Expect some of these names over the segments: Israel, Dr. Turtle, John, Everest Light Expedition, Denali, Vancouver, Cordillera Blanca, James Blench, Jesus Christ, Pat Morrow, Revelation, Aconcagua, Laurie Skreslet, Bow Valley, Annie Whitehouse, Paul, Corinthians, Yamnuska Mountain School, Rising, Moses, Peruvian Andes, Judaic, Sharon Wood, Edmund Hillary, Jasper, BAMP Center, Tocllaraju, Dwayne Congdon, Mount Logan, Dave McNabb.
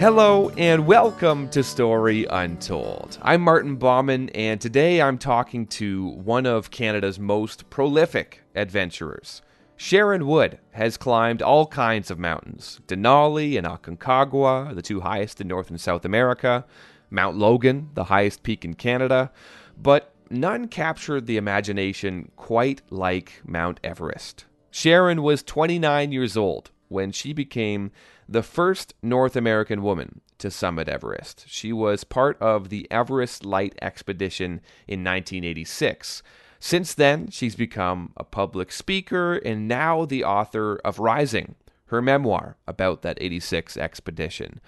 Hello and welcome to Story Untold. I'm Martin Bauman, and today I'm talking to one of Canada's most prolific adventurers. Sharon Wood has climbed all kinds of mountains. Denali and Aconcagua, the two highest in North and South America. Mount Logan, the highest peak in Canada. But none captured the imagination quite like Mount Everest. Sharon was 29 years old when she became the first North American woman to summit Everest. She was part of the Everest Light Expedition in 1986. Since then, she's become a public speaker and now the author of Rising, her memoir about that 86 expedition.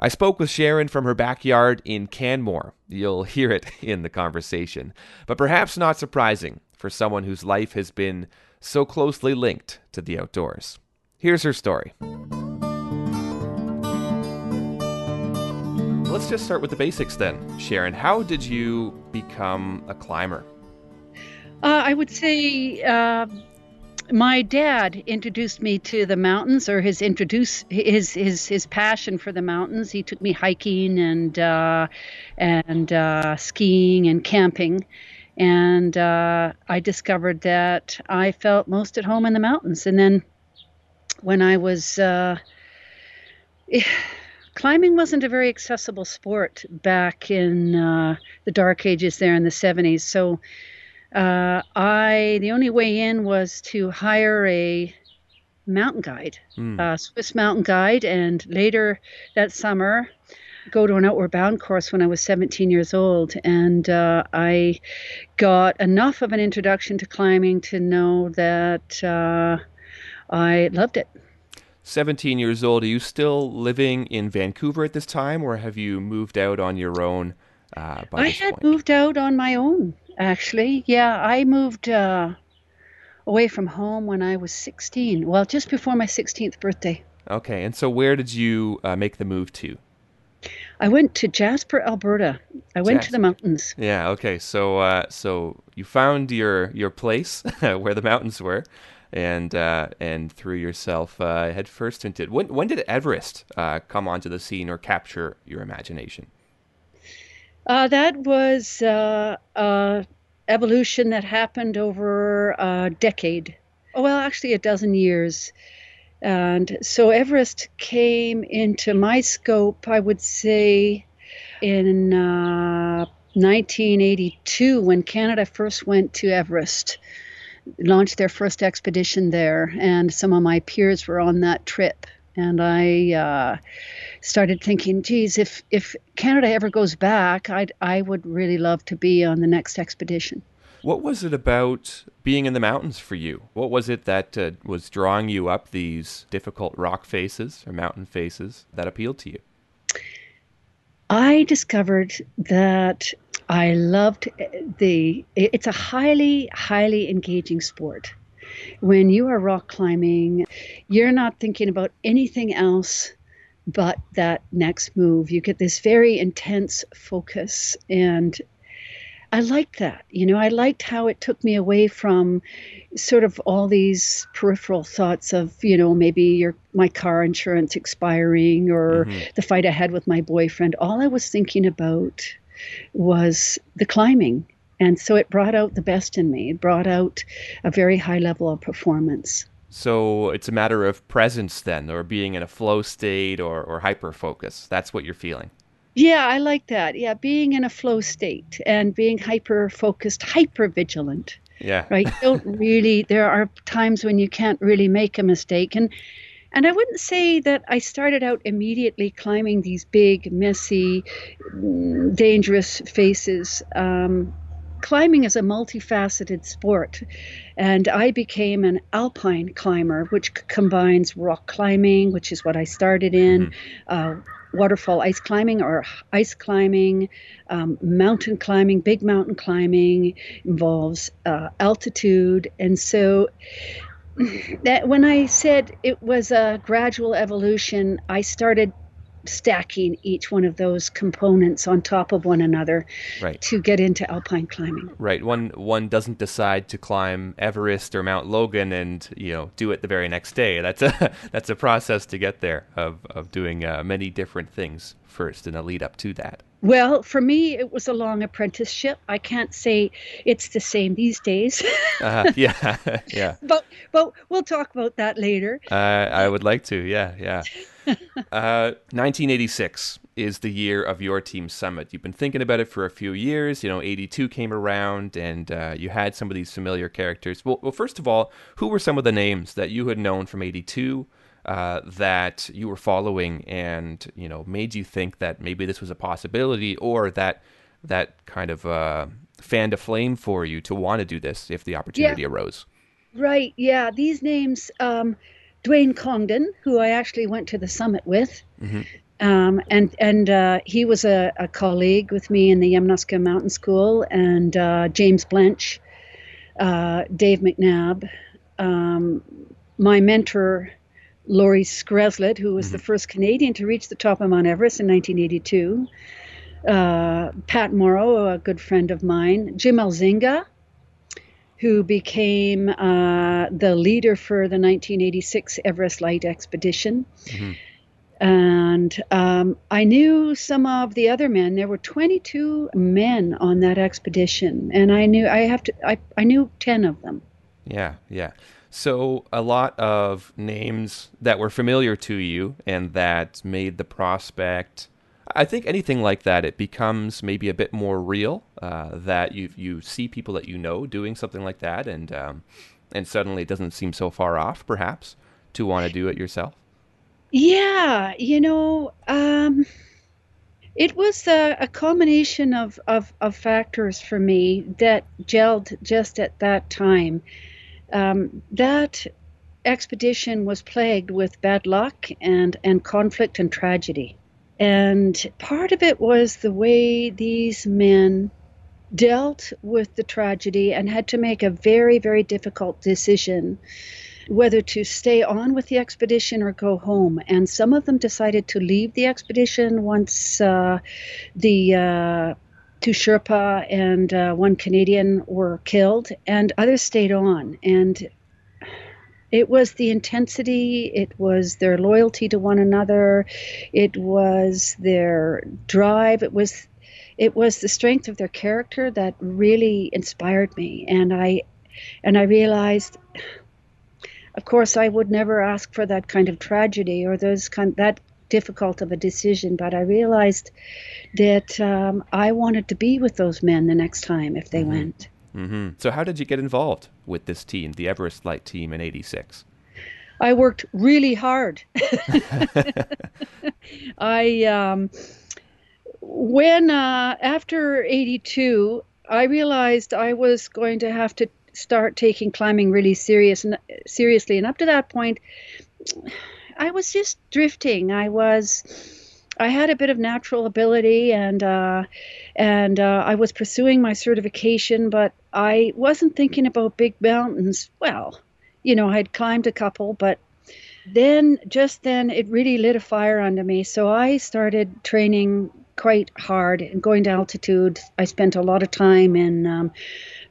I spoke with Sharon from her backyard in Canmore. You'll hear it in the conversation. But perhaps not surprising for someone whose life has been so closely linked to the outdoors. Here's her story. Let's just start with the basics then. Sharon, how did you become a climber? I would say my dad introduced me to the mountains, or his passion for the mountains. He took me hiking and skiing and camping. And I discovered that I felt most at home in the mountains. And then when I was, climbing wasn't a very accessible sport back in the dark ages there in the 70s. So the only way in was to hire a mountain guide, a Swiss mountain guide. And later that summer, go to an outward bound course when I was 17 years old. And I got enough of an introduction to climbing to know that I loved it. 17 years old. Are you still living in Vancouver at this time, or have you moved out on your own? Moved out on my own, actually. Yeah, I moved away from home when I was 16. Well, just before my 16th birthday. Okay, and so where did you make the move to? I went to Jasper, Alberta. I went to the mountains. Yeah. Okay. So, so you found your place where the mountains were. And threw yourself headfirst into it. When did Everest come onto the scene or capture your imagination? That was evolution that happened over a decade. Well, actually a dozen years. And so Everest came into my scope, I would say, in 1982 when Canada first went to Everest. Launched their first expedition there, and some of my peers were on that trip. And I started thinking, geez, if Canada ever goes back, I would really love to be on the next expedition. What was it about being in the mountains for you? What was it that was drawing you up these difficult rock faces or mountain faces that appealed to you? I discovered that I loved it's a highly, highly engaging sport. When you are rock climbing, you're not thinking about anything else but that next move. You get this very intense focus, and I liked that. You know, I liked how it took me away from sort of all these peripheral thoughts of, you know, maybe my car insurance expiring or the fight I had with my boyfriend. All I was thinking about was the climbing. And so it brought out the best in me. It brought out a very high level of performance. So it's a matter of presence then, or being in a flow state or hyper-focus. That's what you're feeling. Yeah, I like that. Yeah, being in a flow state and being hyper-focused, hyper-vigilant. Yeah. Right? There are times when you can't really make a mistake. And I wouldn't say that I started out immediately climbing these big, messy, dangerous faces. Climbing is a multifaceted sport, and I became an alpine climber, which combines rock climbing, which is what I started in, waterfall ice climbing or ice climbing, mountain climbing, big mountain climbing, involves altitude. And so that when I said it was a gradual evolution, I started stacking each one of those components on top of one another to get into alpine climbing. Right. One doesn't decide to climb Everest or Mount Logan and, you know, do it the very next day. That's a process to get there of doing many different things first in the lead up to that. Well, for me, it was a long apprenticeship. I can't say it's the same these days. Yeah. But we'll talk about that later. I would like to, yeah. 1986 is the year of your team's summit. You've been thinking about it for a few years. You know, 82 came around, and you had some of these familiar characters. Well, first of all, who were some of the names that you had known from 82 that you were following and, you know, made you think that maybe this was a possibility, or that kind of fanned a flame for you to want to do this if the opportunity arose? Right, yeah. These names, Dwayne Congdon, who I actually went to the summit with, and he was a colleague with me in the Yamnuska Mountain School, and James Blench, Dave McNabb, my mentor, Laurie Skreslet, who was the first Canadian to reach the top of Mount Everest in 1982. Pat Morrow, a good friend of mine. Jim Alzinga, who became the leader for the 1986 Everest Light Expedition. And I knew some of the other men. There were 22 men on that expedition, and I knew 10 of them. Yeah. So a lot of names that were familiar to you and that made the prospect, I think anything like that, it becomes maybe a bit more real, that you see people that you know doing something like that, and suddenly it doesn't seem so far off, perhaps, to want to do it yourself. Yeah, you know, it was a combination of factors for me that gelled just at that time. That expedition was plagued with bad luck and conflict and tragedy. And part of it was the way these men dealt with the tragedy and had to make a very, very difficult decision whether to stay on with the expedition or go home. And some of them decided to leave the expedition once the two Sherpa and one Canadian were killed, and others stayed on. And it was the intensity, it was their loyalty to one another, it was their drive, it was the strength of their character that really inspired me. And I realized, of course, I would never ask for that kind of tragedy or that difficult of a decision, but I realized that I wanted to be with those men the next time if they went. So how did you get involved with this team, the Everest Light team in 86? I worked really hard. After 82, I realized I was going to have to start taking climbing really seriously. And up to that point, I was just drifting. I had a bit of natural ability, and I was pursuing my certification, but I wasn't thinking about big mountains. Well, you know, I'd climbed a couple, but then it really lit a fire under me. So I started training quite hard and going to altitude. I spent a lot of time in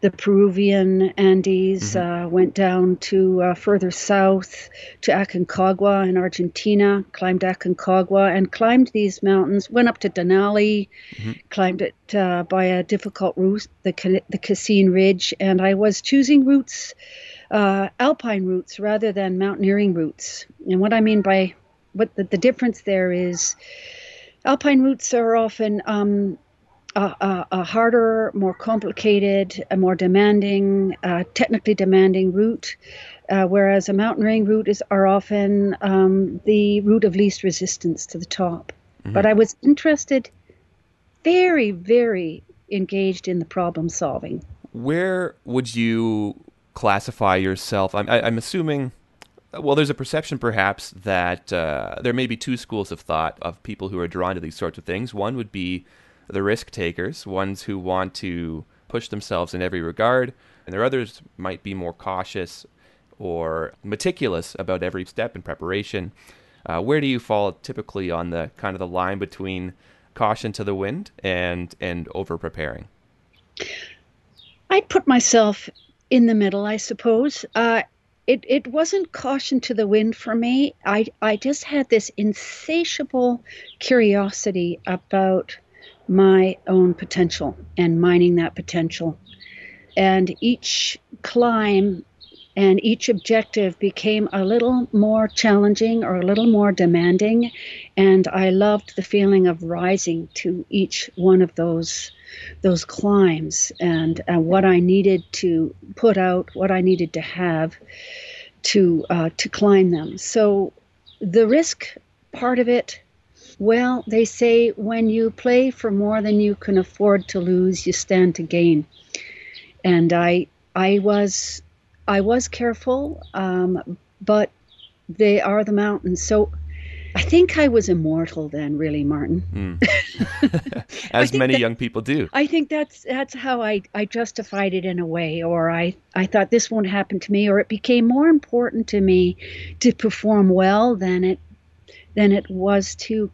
the Peruvian Andes, went down to further south to Aconcagua in Argentina, climbed Aconcagua and climbed these mountains, went up to Denali, climbed it by a difficult route, the Cassin Ridge, and I was choosing routes, alpine routes rather than mountaineering routes. And what I mean by what the difference there is, alpine routes are often a harder, more complicated, a more demanding, technically demanding route, whereas a mountaineering route are often the route of least resistance to the top. But I was interested, very, very engaged in the problem solving. Where would you classify yourself? I'm assuming... Well, there's a perception, perhaps, that there may be two schools of thought of people who are drawn to these sorts of things. One would be the risk takers, ones who want to push themselves in every regard, and there are others might be more cautious or meticulous about every step in preparation. Where do you fall typically on the kind of the line between caution to the wind and over preparing? I put myself in the middle, I suppose. It wasn't caution to the wind for me. I just had this insatiable curiosity about my own potential and mining that potential. And each climb and each objective became a little more challenging or a little more demanding. And I loved the feeling of rising to each one of those climbs and what I needed to put out, what I needed to have to climb them. So the risk part of it, well, they say when you play for more than you can afford to lose, you stand to gain. And I was careful, but they are the mountains. So I think I was immortal then, really, Martin. Mm. As many young people do. I think that's how I justified it in a way, or I thought this won't happen to me, or it became more important to me to perform well than it was to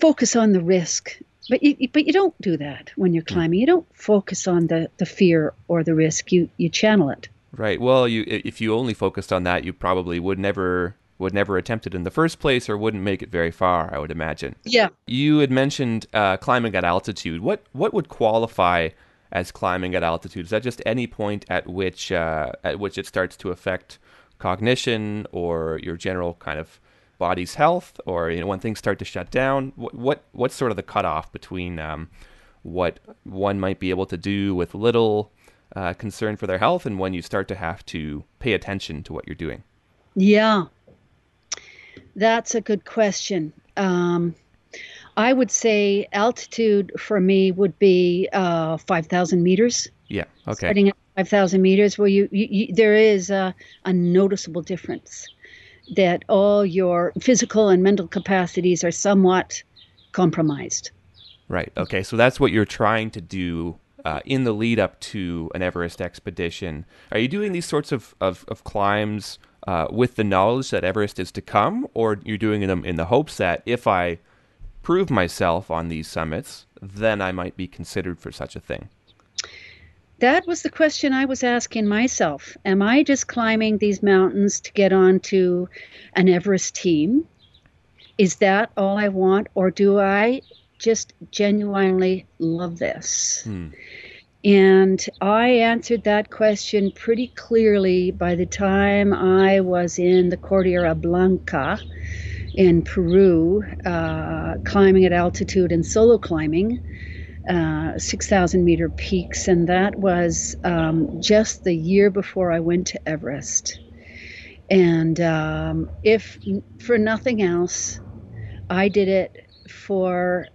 focus on the risk. But you don't do that when you're climbing. You don't focus on the fear or the risk. You channel it. Right. Well, if you only focused on that, you probably would never attempt it in the first place, or wouldn't make it very far, I would imagine. Yeah. You had mentioned climbing at altitude. What would qualify as climbing at altitude? Is that just any point at which it starts to affect cognition or your general kind of body's health, or when things start to shut down? What's sort of the cutoff between what one might be able to do with little concern for their health and when you start to have to pay attention to what you're doing? Yeah, that's a good question. I would say altitude for me would be 5,000 meters. Yeah, okay. Starting at 5,000 meters, where you there is a noticeable difference, that all your physical and mental capacities are somewhat compromised. Right. Okay. So that's what you're trying to do in the lead up to an Everest expedition. Are you doing these sorts of climbs with the knowledge that Everest is to come, or you're doing them in the hopes that if I prove myself on these summits, then I might be considered for such a thing? That was the question I was asking myself. Am I just climbing these mountains to get onto an Everest team? Is that all I want, or do I just genuinely love this? Hmm. And I answered that question pretty clearly by the time I was in the Cordillera Blanca in Peru, climbing at altitude and solo climbing. 6,000-meter peaks, and that was just the year before I went to Everest. And if for nothing else, I did it for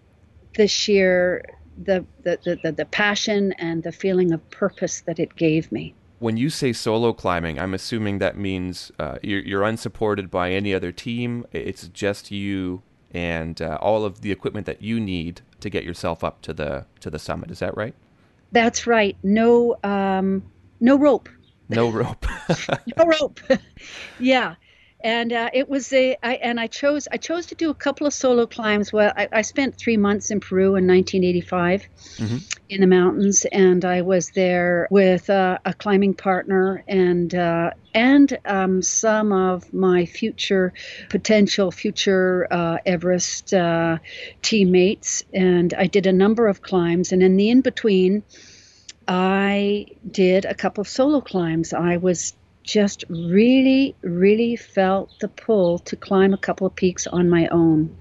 the sheer the passion and the feeling of purpose that it gave me. When you say solo climbing, I'm assuming that means you're unsupported by any other team. It's just you and all of the equipment that you need to get yourself up to the summit. Is that right? That's right. No rope. No rope. No rope. Yeah. And it was I chose to do a couple of solo climbs. Well, I spent 3 months in Peru in 1985 in the mountains, and I was there with a climbing partner and some of my future Everest teammates. And I did a number of climbs, and in the in between, I did a couple of solo climbs. I was just really, really felt the pull to climb a couple of peaks on my own,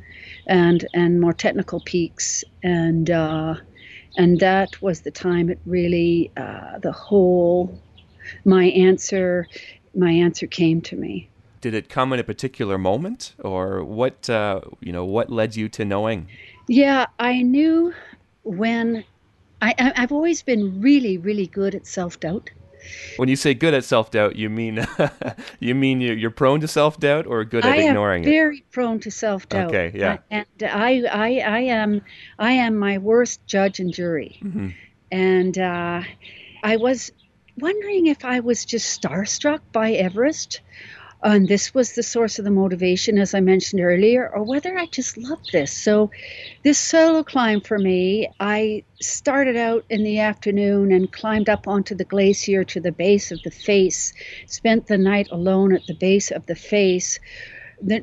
and more technical peaks, and that was the time it really my answer came to me. Did it come in a particular moment, or what led you to knowing? Yeah, I knew when I've always been really, really good at self-doubt. When you say good at self-doubt, you mean you're prone to self-doubt, or good at ignoring it? I am very prone to self-doubt. Okay, yeah. And I am my worst judge and jury. Mm-hmm. And I was wondering if I was just starstruck by Everest, and this was the source of the motivation, as I mentioned earlier, or whether I just loved this. So this solo climb for me, I started out in the afternoon and climbed up onto the glacier to the base of the face, spent the night alone at the base of the face,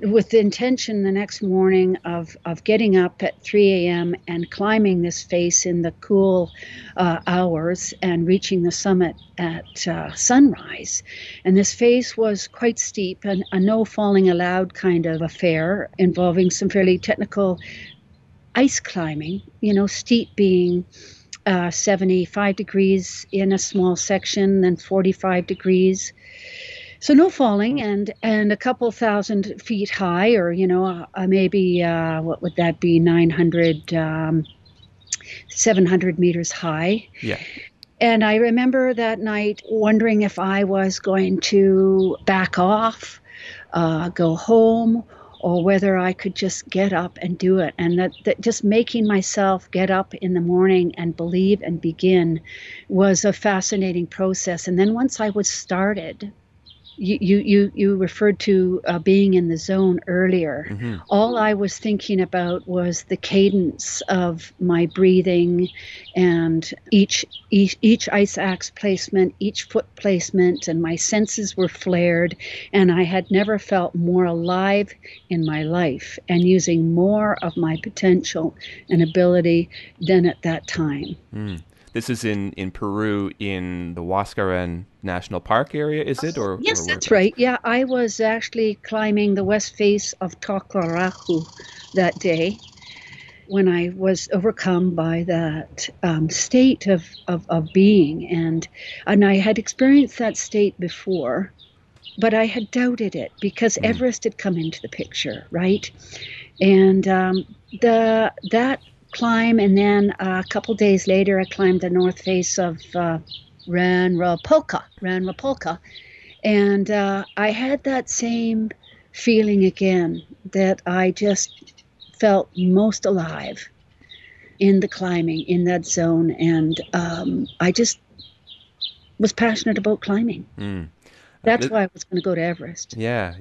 with the intention the next morning of getting up at 3 a.m. and climbing this face in the cool hours and reaching the summit at sunrise. And this face was quite steep and a no falling allowed kind of affair, involving some fairly technical ice climbing, you know, steep being 75 degrees in a small section, then 45 degrees. So no falling, and a couple thousand feet high, or, you know, maybe, what would that be, 700 meters high. Yeah. And I remember that night wondering if I was going to back off, go home, or whether I could just get up and do it. And that just making myself get up in the morning and believe and begin was a fascinating process. And then once I was started, you referred to being in the zone earlier. Mm-hmm. All I was thinking about was the cadence of my breathing and each ice axe placement, each foot placement, and my senses were flared, and I had never felt more alive in my life and using more of my potential and ability than at that time. Mm. This is in Peru, in the Huascarán National Park area, is it? Or yes, that's right. Yeah, I was actually climbing the west face of Tocllaraju that day when I was overcome by that state of being. And I had experienced that state before, but I had doubted it because Everest had come into the picture, right? And that climb, and then a couple days later I climbed the north face of Ranrapulca, and I had that same feeling again, that I just felt most alive in the climbing in that zone, and I just was passionate about climbing. That's why I was going to go to Everest. Yeah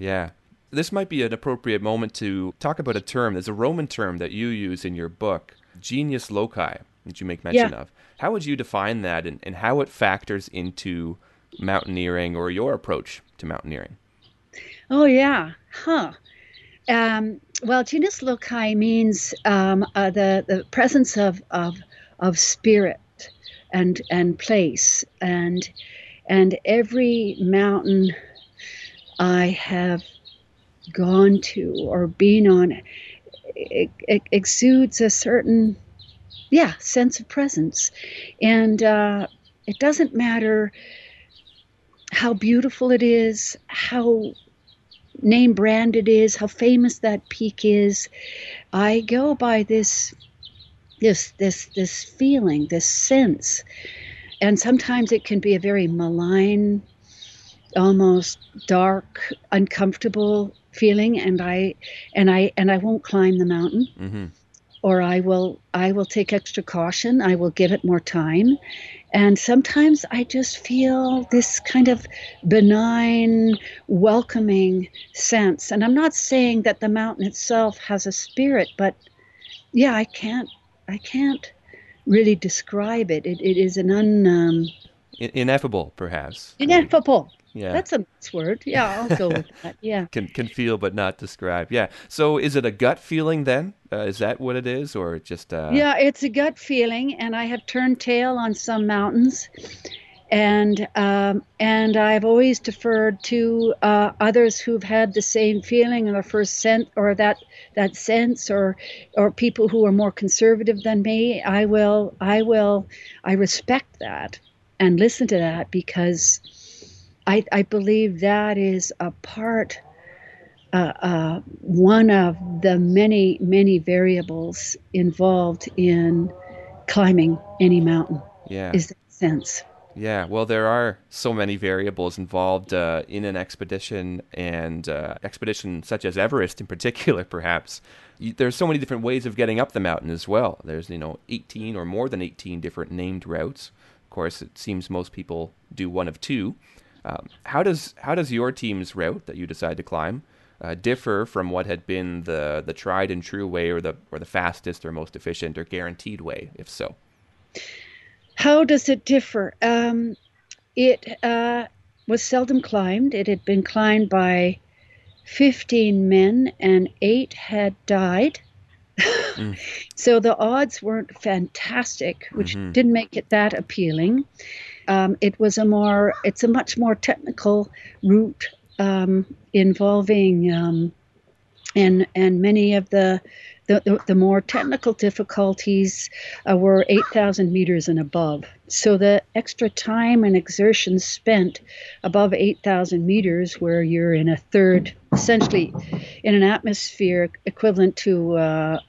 This might be an appropriate moment to talk about a term. There's a Roman term that you use in your book, genius loci, that you make mention of. How would you define that, and how it factors into mountaineering or your approach to mountaineering? Oh, yeah. Huh. Well, genius loci means the presence of spirit and place. And every mountain I have gone to or been on it exudes a certain sense of presence, and it doesn't matter how beautiful it is, how name brand it is, how famous that peak is. I go by this feeling, this sense, and sometimes it can be a very malign, almost dark, uncomfortable feeling, and I won't climb the mountain, or I will take extra caution. I will give it more time. And sometimes I just feel this kind of benign, welcoming sense. And I'm not saying that the mountain itself has a spirit, but yeah, I can't really describe it. It is an ineffable, perhaps. Ineffable. Yeah. That's a nice word. Yeah, I'll go with that. Yeah. Can feel but not describe. Yeah. So is it a gut feeling then? Is that what it is, or just Yeah, it's a gut feeling, and I have turned tail on some mountains, and I've always deferred to others who've had the same feeling or the first sense, or that sense, or people who are more conservative than me. I respect that and listen to that, because I believe that is a part, one of the many, many variables involved in climbing any mountain. Yeah, is that sense. Yeah, well, there are so many variables involved in an expedition, and expedition such as Everest in particular, perhaps. There's so many different ways of getting up the mountain as well. There's, 18 or more than 18 different named routes. course, it seems most people do one of two. How does your team's route that you decide to climb differ from what had been the tried and true way, or the fastest or most efficient or guaranteed way, if so? How does it differ? It was seldom climbed. It had been climbed by 15 men and 8 had died. So the odds weren't fantastic, which didn't make it that appealing. It's a much more technical route, involving and many of the more technical difficulties were 8,000 meters and above. So the extra time and exertion spent above 8,000 meters, where you're in a third, essentially in an atmosphere equivalent to a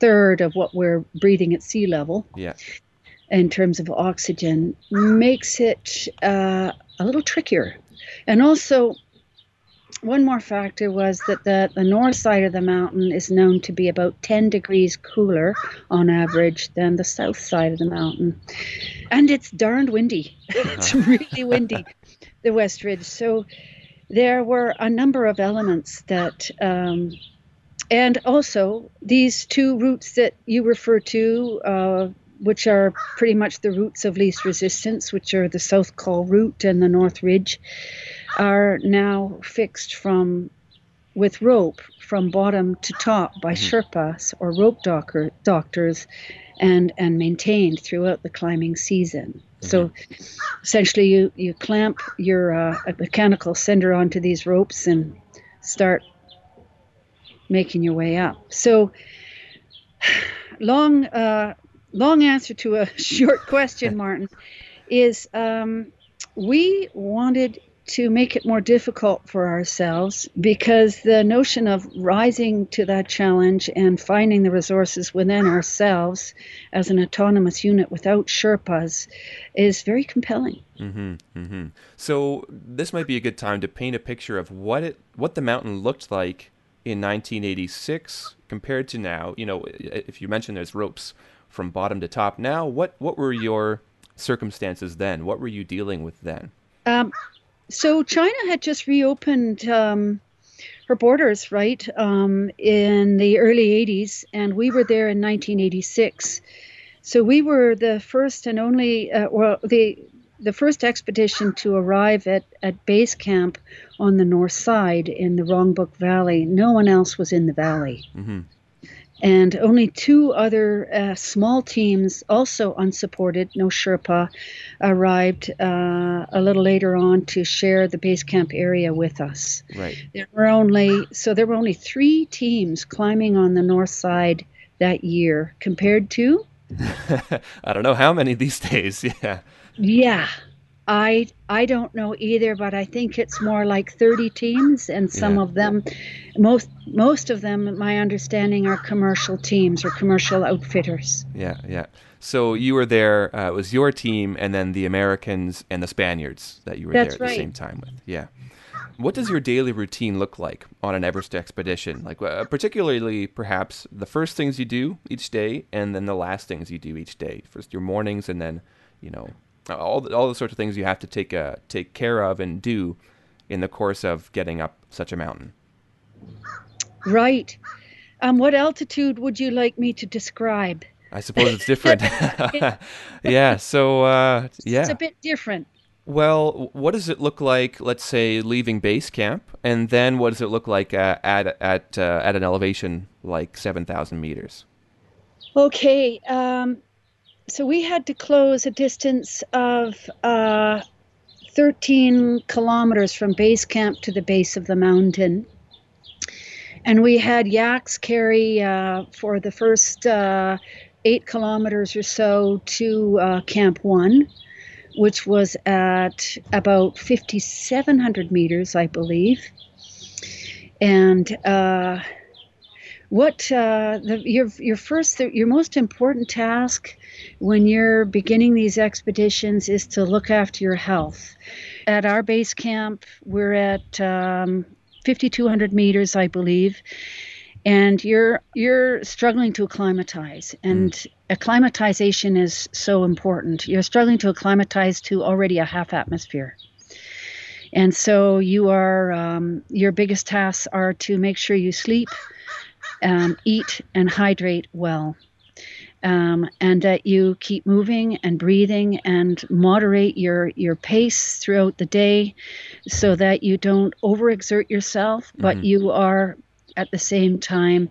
third of what we're breathing at sea level, in terms of oxygen, makes it a little trickier. And also, one more factor was that the north side of the mountain is known to be about 10 degrees cooler on average than the south side of the mountain. And it's darned windy. It's really windy, the West Ridge. So there were a number of elements that, and also these two routes that you refer to, which are pretty much the routes of least resistance, which are the South Col route and the North Ridge, are now fixed with rope from bottom to top by Sherpas or rope doctors and maintained throughout the climbing season. So essentially you clamp your mechanical sender onto these ropes and start making your way up. So long answer to a short question, Martin, is we wanted to make it more difficult for ourselves, because the notion of rising to that challenge and finding the resources within ourselves as an autonomous unit without Sherpas is very compelling. So this might be a good time to paint a picture of what the mountain looked like in 1986 compared to now. You know, if you mentioned there's ropes from bottom to top now, what were your circumstances then? What were you dealing with then? So China had just reopened her borders, right, in the early 80s, and we were there in 1986. So we were the first and only, the first expedition to arrive at base camp on the north side in the Rongbuk Valley. No one else was in the valley. And only 2 other small teams, also unsupported, no Sherpa, arrived a little later on to share the base camp area with us. Right. There were only 3 teams climbing on the north side that year, compared to? I don't know how many these days. Yeah. I don't know either, but I think it's more like 30 teams, and some of them, most of them, my understanding, are commercial teams or commercial outfitters. Yeah. So you were there, it was your team, and then the Americans and the Spaniards that you were there at the same time with. Yeah. What does your daily routine look like on an Everest expedition? Like particularly perhaps the first things you do each day, and then the last things you do each day. First your mornings, and then, you know, all the sorts of things you have to take care of and do in the course of getting up such a mountain. Right. What altitude would you like me to describe? I suppose it's different. It's a bit different. Well, what does it look like, let's say, leaving base camp, and then what does it look like at an elevation like 7,000 meters? Okay. So we had to close a distance of 13 kilometers from base camp to the base of the mountain. And we had yaks carry for the first 8 kilometers or so to Camp 1, which was at about 5,700 meters, I believe. And your most important task when you're beginning these expeditions is to look after your health. At our base camp, we're at 5,200 meters, I believe, and you're struggling to acclimatize. And Acclimatization is so important. You're struggling to acclimatize to already a half atmosphere. And so you are, your biggest tasks are to make sure you sleep, eat, and hydrate well. And that you keep moving and breathing and moderate your pace throughout the day so that you don't overexert yourself, but you are at the same time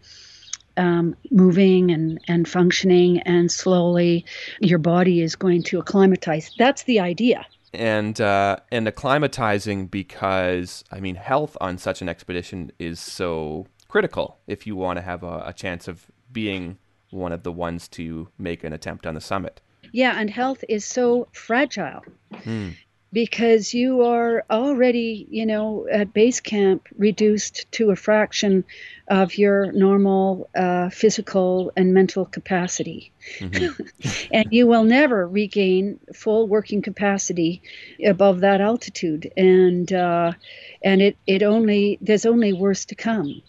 moving and functioning, and slowly your body is going to acclimatize. That's the idea. And acclimatizing, because, I mean, health on such an expedition is so critical if you want to have a chance of being one of the ones to make an attempt on the summit. Yeah, and health is so fragile because you are already, you know, at base camp reduced to a fraction of your normal physical and mental capacity. And you will never regain full working capacity above that altitude. And it only, there's only worse to come.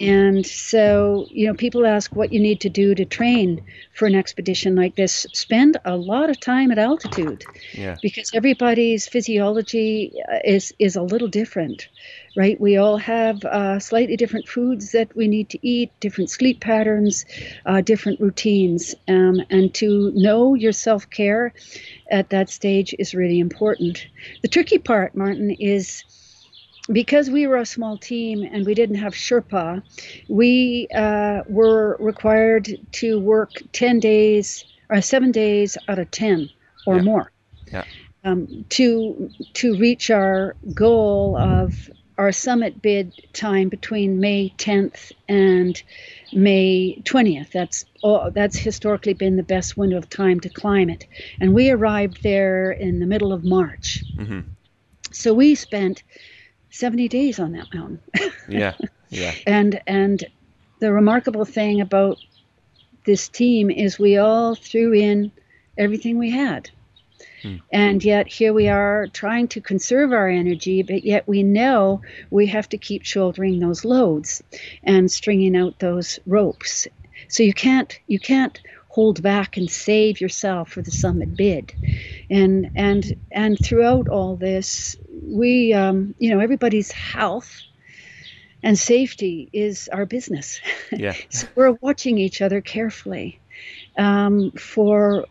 And so, you know, people ask what you need to do to train for an expedition like this. Spend a lot of time at altitude, because everybody's physiology is a little different, right? We all have slightly different foods that we need to eat, different sleep patterns, different routines. And to know your self-care at that stage is really important. The tricky part, Martin, is because we were a small team and we didn't have Sherpa, we were required to work 10 days or 7 days out of 10 or more to reach our goal of our summit bid time between May 10th and May 20th. That's historically been the best window of time to climb it. And we arrived there in the middle of March. So we spent 70 days on that mountain. And the remarkable thing about this team is we all threw in everything we had. And yet here we are trying to conserve our energy, but yet we know we have to keep shouldering those loads and stringing out those ropes. So you can't hold back and save yourself for the summit bid. And throughout all this, we, you know, everybody's health and safety is our business. So we're watching each other carefully for,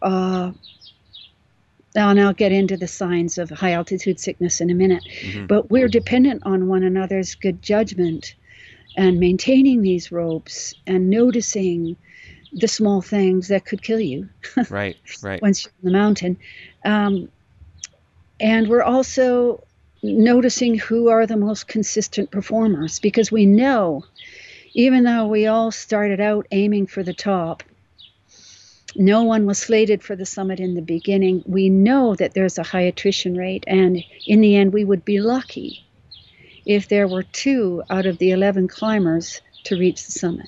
and I'll get into the signs of high altitude sickness in a minute, but we're dependent on one another's good judgment and maintaining these ropes and noticing the small things that could kill you. Once you're on the mountain. And we're also noticing who are the most consistent performers, because we know, even though we all started out aiming for the top, no one was slated for the summit in the beginning. We know that there's a high attrition rate, and in the end, we would be lucky if there were 2 out of the 11 climbers to reach the summit.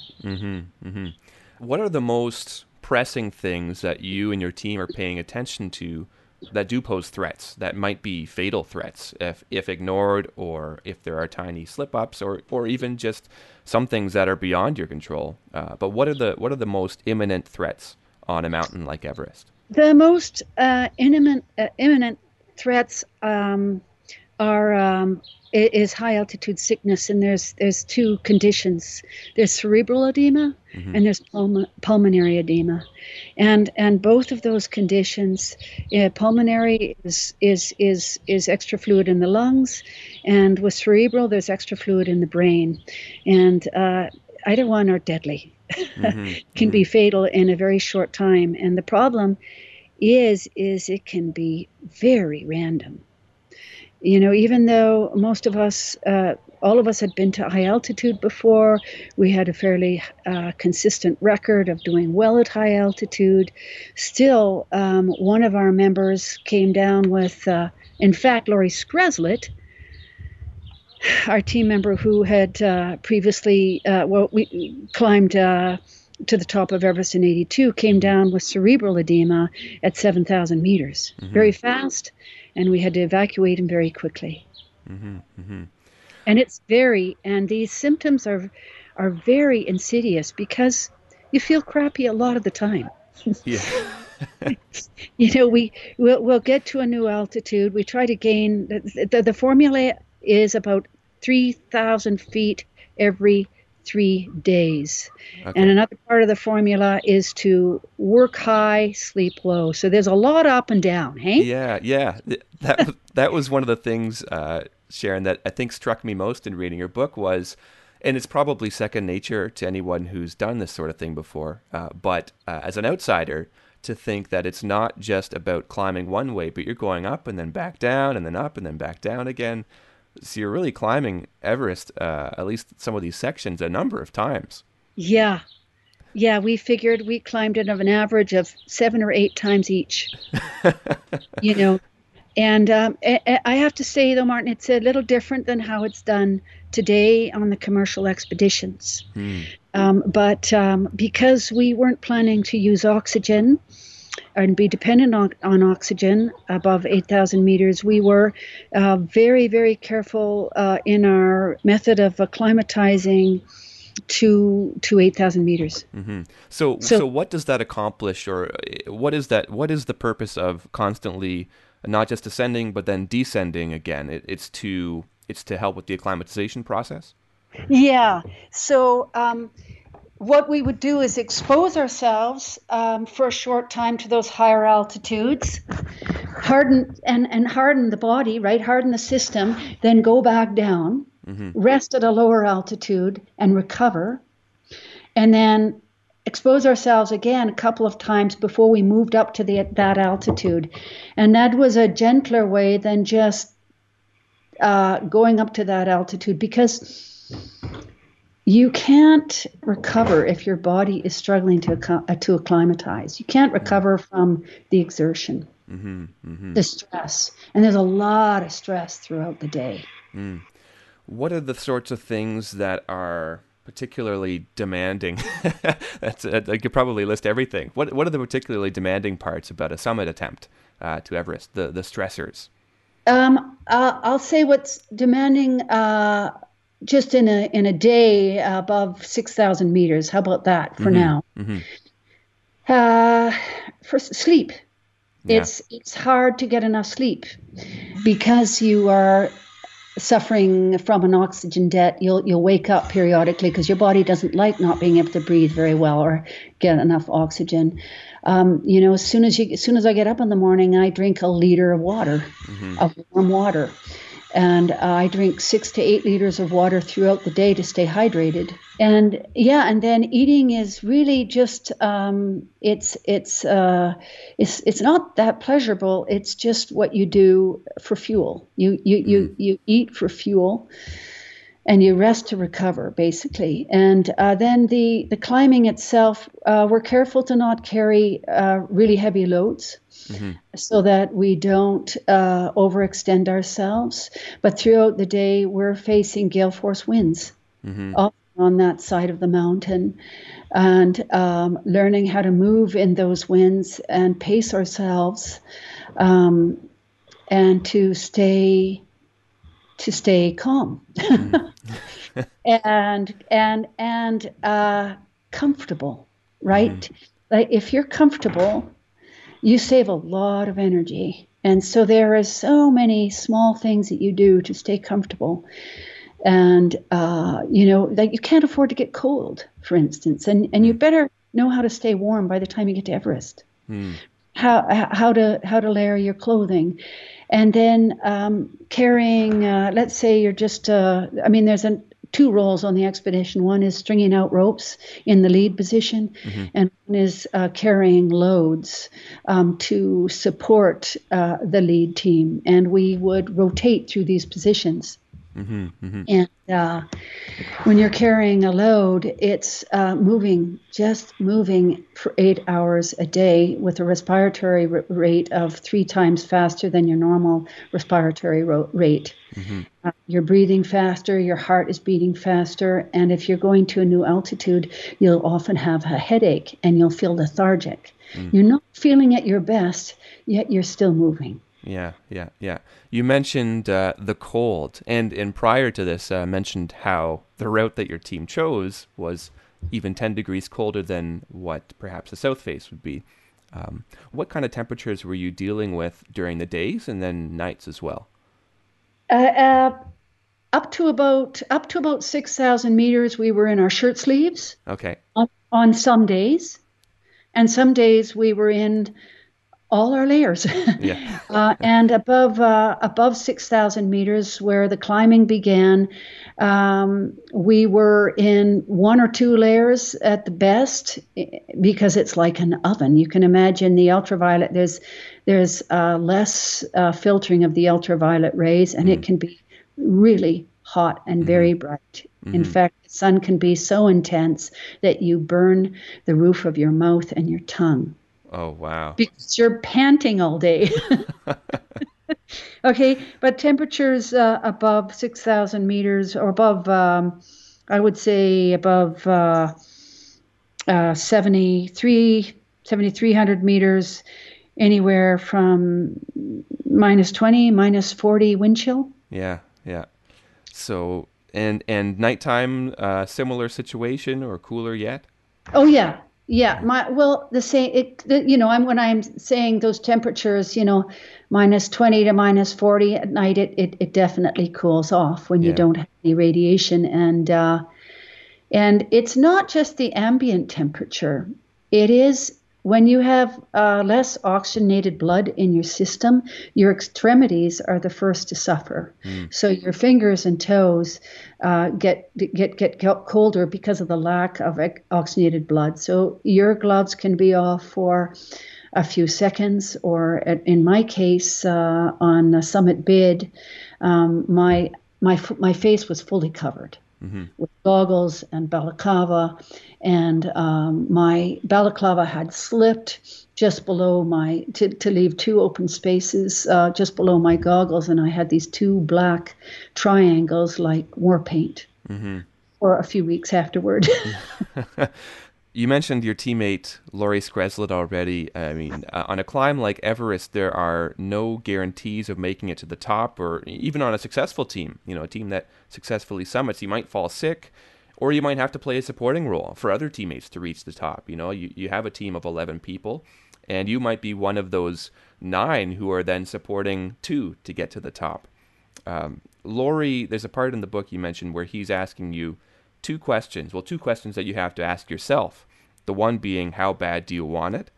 What are the most pressing things that you and your team are paying attention to that do pose threats, that might be fatal threats if ignored, or if there are tiny slip-ups, or even just some things that are beyond your control? But what are the most imminent threats on a mountain like Everest? The most imminent threats is high altitude sickness, and there's two conditions. There's cerebral edema and there's pulmonary edema, and both of those conditions, pulmonary is extra fluid in the lungs, and with cerebral there's extra fluid in the brain, and either one are deadly. Can be fatal in a very short time, and the problem is it can be very random. You know, even though most of us, all of us had been to high altitude before, we had a fairly consistent record of doing well at high altitude, still one of our members came down with, in fact, Laurie Skreslet, our team member who had previously, we climbed to the top of Everest in 82, came down with cerebral edema at 7,000 meters, very fast, and we had to evacuate him very quickly. And it's very, and these symptoms are very insidious because you feel crappy a lot of the time. Yeah. You know, we'll get to a new altitude. We try to gain, the formula is about 3,000 feet every 3 days. Okay. And another part of the formula is to work high, sleep low. So there's a lot up and down, hey? Yeah, yeah. That was one of the things, Sharon, that I think struck me most in reading your book was, and it's probably second nature to anyone who's done this sort of thing before, but as an outsider, to think that it's not just about climbing one way, but you're going up and then back down and then up and then back down again. So you're really climbing Everest, at least some of these sections, a number of times. Yeah. Yeah, we figured we climbed it of an average of 7 or 8 times each, you know. And I have to say, though, Martin, it's a little different than how it's done today on the commercial expeditions. But because we weren't planning to use oxygen and be dependent on oxygen above 8,000 meters, we were very, very careful in our method of acclimatizing to 8,000 meters. Mm-hmm. So what does that accomplish, or what is that? What is the purpose of constantly not just ascending, but then descending again? It's to help with the acclimatization process? Yeah. So what we would do is expose ourselves for a short time to those higher altitudes, harden the body, right? Harden the system, then go back down, rest at a lower altitude and recover, and then expose ourselves again a couple of times before we moved up to that altitude. And that was a gentler way than just going up to that altitude, because you can't recover if your body is struggling to acclimatize. You can't recover from the exertion, the stress. And there's a lot of stress throughout the day. Mm. What are the sorts of things that are particularly demanding? I could probably list everything. What are the particularly demanding parts about a summit attempt to Everest? The stressors. I'll say what's demanding just in a day above 6,000 meters. How about that for now? Mm-hmm. First, sleep. Yeah. It's hard to get enough sleep because you are suffering from an oxygen debt. You'll wake up periodically because your body doesn't like not being able to breathe very well or get enough oxygen. You know, as soon as I get up in the morning, I drink a liter of water, of warm water, and I drink 6 to 8 liters of water throughout the day to stay hydrated. And yeah, and then eating is really just it's not that pleasurable. It's just what you do for fuel. You eat for fuel, and you rest to recover, basically. And then the climbing itself, we're careful to not carry really heavy loads, so that we don't overextend ourselves. But throughout the day, we're facing gale force winds on that side of the mountain, and learning how to move in those winds and pace ourselves, and to stay calm and comfortable, right? Like if you're comfortable, you save a lot of energy. And so there is so many small things that you do to stay comfortable. And, you know, like you can't afford to get cold, for instance, and you better know how to stay warm by the time you get to Everest, how to layer your clothing. And then carrying, let's say you're just, there's two roles on the expedition. One is stringing out ropes in the lead position, and one is carrying loads to support the lead team. And we would rotate through these positions. And when you're carrying a load, it's moving for 8 hours a day with a respiratory rate of 3 times faster than your normal respiratory rate. You're breathing faster, your heart is beating faster, and if you're going to a new altitude, you'll often have a headache and you'll feel lethargic. You're not feeling at your best, yet you're still moving. Yeah. You mentioned the cold, and prior to this, mentioned how the route that your team chose was even 10 degrees colder than what perhaps the south face would be. What kind of temperatures were you dealing with during the days and then nights as well? Up to about 6,000 meters, we were in our shirt sleeves. Okay. On some days, and some days we were in all our layers. Yeah. And above 6,000 meters, where the climbing began, we were in one or two layers at the best, because it's like an oven. You can imagine the ultraviolet. There's less filtering of the ultraviolet rays, and it can be really hot and very bright. In fact, the sun can be so intense that you burn the roof of your mouth and your tongue. Oh, wow. Because you're panting all day. Okay, but temperatures above 6,000 meters or above, I would say above 7,300 meters, anywhere from minus 20, minus 40 wind chill. Yeah, yeah. So, and nighttime, similar situation or cooler yet? Oh, yeah. Yeah, when I'm saying those temperatures, minus 20 to minus 40 at night, it definitely cools off when you don't have any radiation. And it's not just the ambient temperature. It is when you have less oxygenated blood in your system, your extremities are the first to suffer. So your fingers and toes get colder because of the lack of oxygenated blood. So your gloves can be off for a few seconds, or in my case, on a summit bid, my face was fully covered. With goggles and balaclava, and my balaclava had slipped just below my to leave two open spaces just below my goggles, and I had these two black triangles like war paint for a few weeks afterward. You mentioned your teammate Laurie Skreslet already. I mean, on a climb like Everest, there are no guarantees of making it to the top, or even on a successful team, a team that successfully summits, you might fall sick, or you might have to play a supporting role for other teammates to reach the top. You have a team of 11 people, and you might be one of those 9 who are then supporting 2 to get to the top. Laurie, there's a part in the book you mentioned where he's asking you two questions that you have to ask yourself. The one being, how bad do you want it?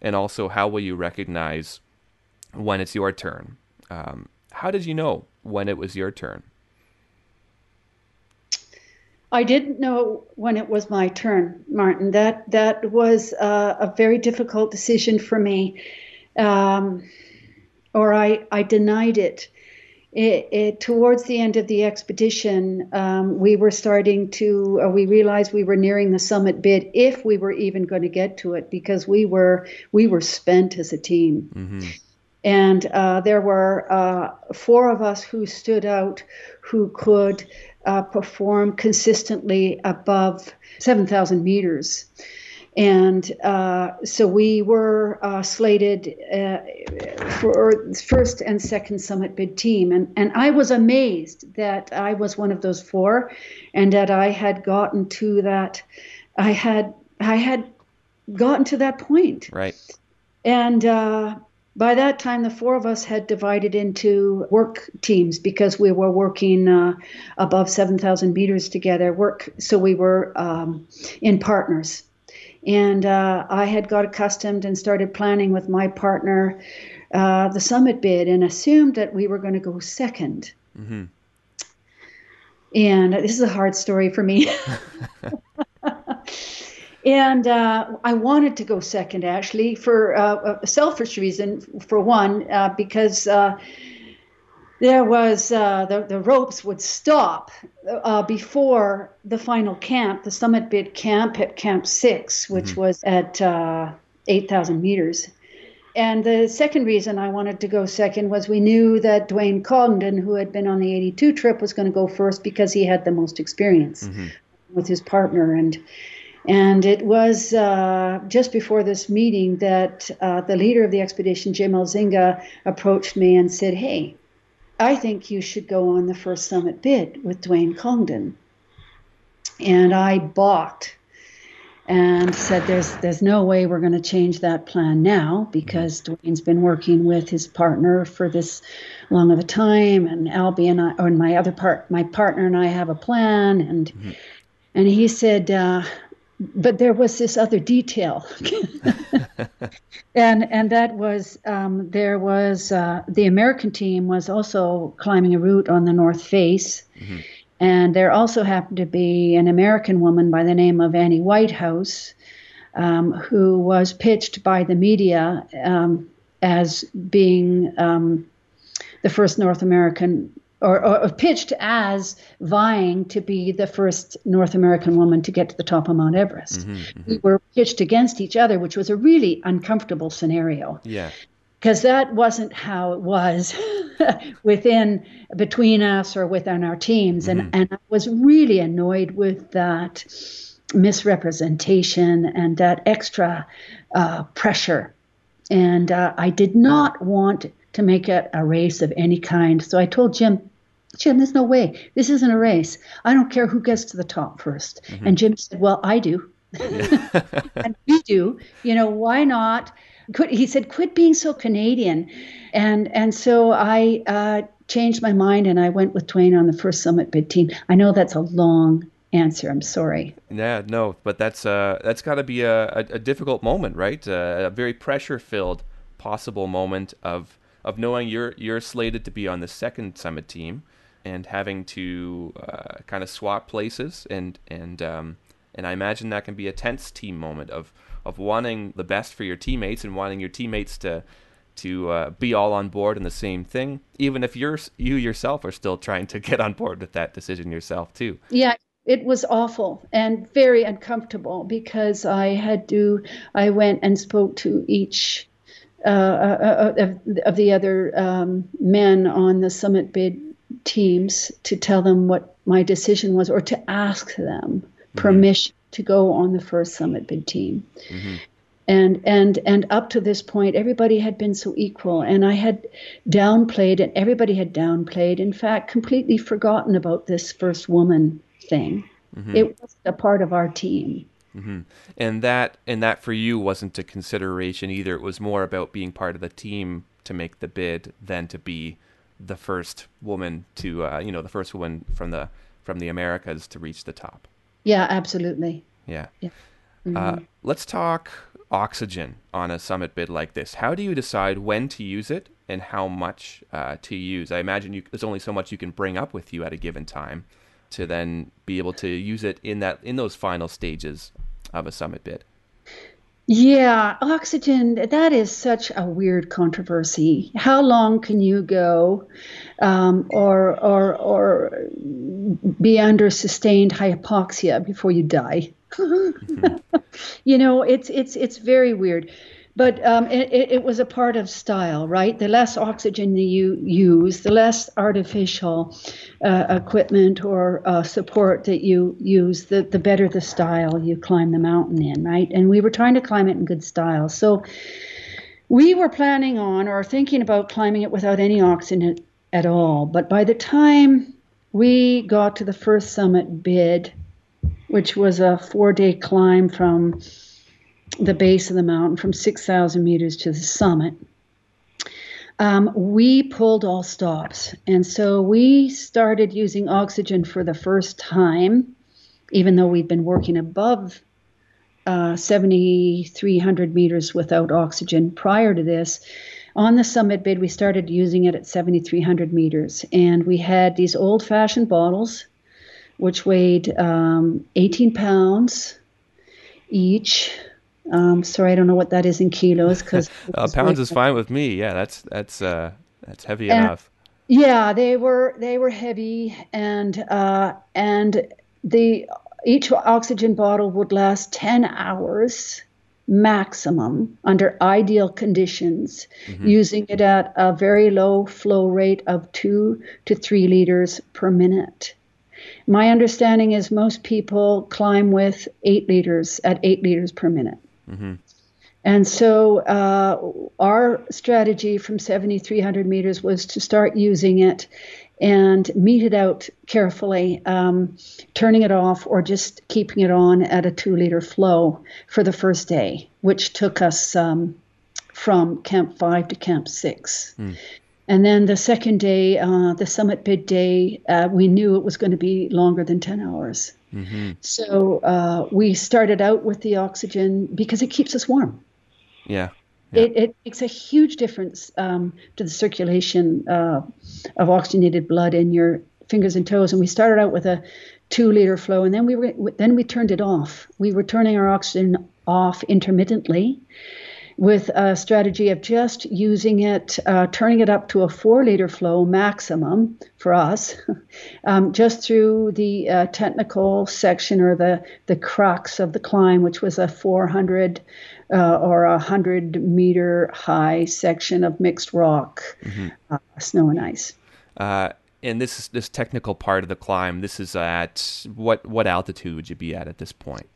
And also, how will you recognize when it's your turn? How did you know when it was your turn? I didn't know when it was my turn, Martin. That was a very difficult decision for me, or I denied it. Towards the end of the expedition, we realized we were nearing the summit bid, if we were even going to get to it, because we were spent as a team. And there were 4 of us who stood out, who could perform consistently above 7,000 meters. And so we were slated for first and second summit bid team. And I was amazed that I was one of those 4, and that I had gotten to that. I had gotten to that point. Right. And by that time, the 4 of us had divided into work teams, because we were working above 7,000 meters together. So we were in partners. And I had got accustomed and started planning with my partner the summit bid, and assumed that we were going to go second. And this is a hard story for me. And I wanted to go second, actually, for a selfish reason, for one, because there was the ropes would stop before the final camp, the summit bid camp at Camp 6, which was at 8,000 meters. And the second reason I wanted to go second was we knew that Dwayne Congdon, who had been on the 82 trip, was going to go first, because he had the most experience with his partner. And it was just before this meeting that the leader of the expedition, Jim Alzinga, approached me and said, "Hey, I think you should go on the first summit bid with Dwayne Congdon." And I balked. and said there's no way we're going to change that plan now, because Dwayne's been working with his partner for this long of a time, and Albie and I, or my partner and I have a plan, and mm-hmm. and he said, but there was this other detail, and that was there was the American team was also climbing a route on the north face. Mm-hmm. And there also happened to be an American woman by the name of Annie Whitehouse, who was pitched by the media as being the first North American, or pitched as vying to be the first North American woman to get to the top of Mount Everest. Mm-hmm, mm-hmm. We were pitched against each other, which was a really uncomfortable scenario. Yeah. Because that wasn't how it was between us or within our teams. Mm-hmm. And I was really annoyed with that misrepresentation and that extra pressure. And I did not want to make it a race of any kind. So I told Jim, there's no way. This isn't a race. I don't care who gets to the top first. Mm-hmm. And Jim said, well, I do. And we do. You know, why not? He said, quit being so Canadian. And so I changed my mind, and I went with Dwayne on the first Summit Bid team. I know that's a long answer. I'm sorry. Yeah, no, but that's got to be a difficult moment, right? A very pressure-filled possible moment of knowing you're slated to be on the second Summit team and having to kind of swap places. And I imagine that can be a tense team moment of wanting the best for your teammates and wanting your teammates to be all on board in the same thing, even if you yourself are still trying to get on board with that decision yourself too. Yeah, it was awful and very uncomfortable, because I went and spoke to each of the other men on the Summit Bid teams to tell them what my decision was, or to ask them permission to go on the first Summit Bid team. Mm-hmm. And up to this point, everybody had been so equal, and I had downplayed, and everybody had downplayed, in fact, completely forgotten about this first woman thing. Mm-hmm. It wasn't a part of our team. Mm-hmm. And that for you wasn't a consideration either. It was more about being part of the team to make the bid than to be the first woman to, the first woman from the Americas to reach the top. Yeah, absolutely. Yeah. Mm-hmm. Let's talk oxygen on a summit bid like this. How do you decide when to use it and how much to use? I imagine there's only so much you can bring up with you at a given time to then be able to use it in those final stages of a summit bid. Yeah, oxygen, that is such a weird controversy. How long can you go or be under sustained hypoxia before you die? Mm-hmm. You know, it's very weird. But it was a part of style, right? The less oxygen you use, the less artificial equipment or support that you use, the better the style you climb the mountain in, right? And we were trying to climb it in good style. So we were planning on or thinking about climbing it without any oxygen at all. But by the time we got to the first summit bid, which was a 4-day climb from the base of the mountain, from 6,000 meters to the summit, we pulled all stops. And so we started using oxygen for the first time, even though we'd been working above 7,300 meters without oxygen prior to this. On the summit bid, we started using it at 7,300 meters. And we had these old-fashioned bottles, which weighed 18 pounds each. Sorry, I don't know what that is in kilos, because pounds is fine with me. Yeah, that's heavy enough. Yeah, they were heavy, and each oxygen bottle would last 10 hours maximum under ideal conditions, mm-hmm. using it at a very low flow rate of 2 to 3 liters per minute. My understanding is most people climb with 8 liters at 8 liters per minute. Mm-hmm. And so our strategy from 7,300 meters was to start using it and meet it out carefully, turning it off or just keeping it on at a 2-liter flow for the first day, which took us from Camp 5 to Camp 6. Mm. And then the second day, the summit bid day, we knew it was going to be longer than 10 hours. Mm-hmm. So we started out with the oxygen because it keeps us warm. Yeah. Yeah. It makes a huge difference to the circulation of oxygenated blood in your fingers and toes. And we started out with a 2-liter flow, and then we turned it off. We were turning our oxygen off intermittently with a strategy of just using it, turning it up to a 4-liter flow maximum for us, just through the technical section or the crux of the climb, which was a 400 or 100-meter high section of mixed rock, mm-hmm. Snow and ice. And this is this technical part of the climb. This is at what altitude would you be at this point?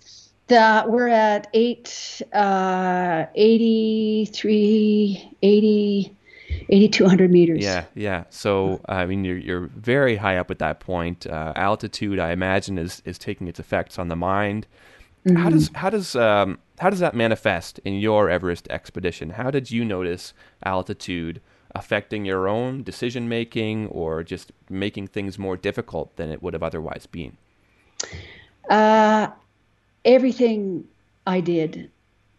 We're at 8,200 meters. Yeah. So, I mean, you're very high up at that point. Altitude, I imagine, is taking its effects on the mind. Mm-hmm. How does that manifest in your Everest expedition? How did you notice altitude affecting your own decision-making or just making things more difficult than it would have otherwise been? Everything I did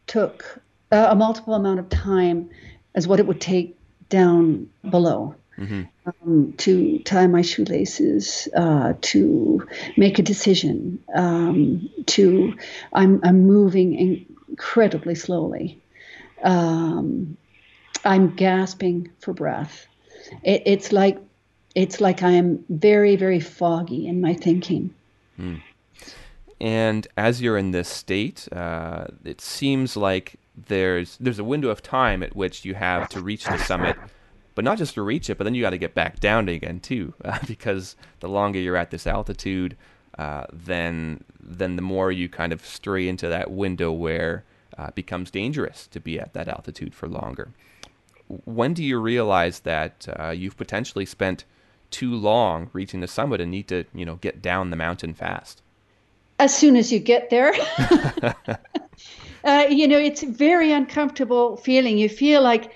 took a multiple amount of time as what it would take down below, mm-hmm. To tie my shoelaces, to make a decision, I'm moving incredibly slowly. I'm gasping for breath. It's like I am very, very foggy in my thinking. Mm. And as you're in this state, it seems like there's a window of time at which you have to reach the summit, but not just to reach it, but then you got to get back down again too, because the longer you're at this altitude, then the more you kind of stray into that window where it becomes dangerous to be at that altitude for longer. When do you realize that you've potentially spent too long reaching the summit and need to, get down the mountain fast? As soon as you get there, it's a very uncomfortable feeling. You feel like,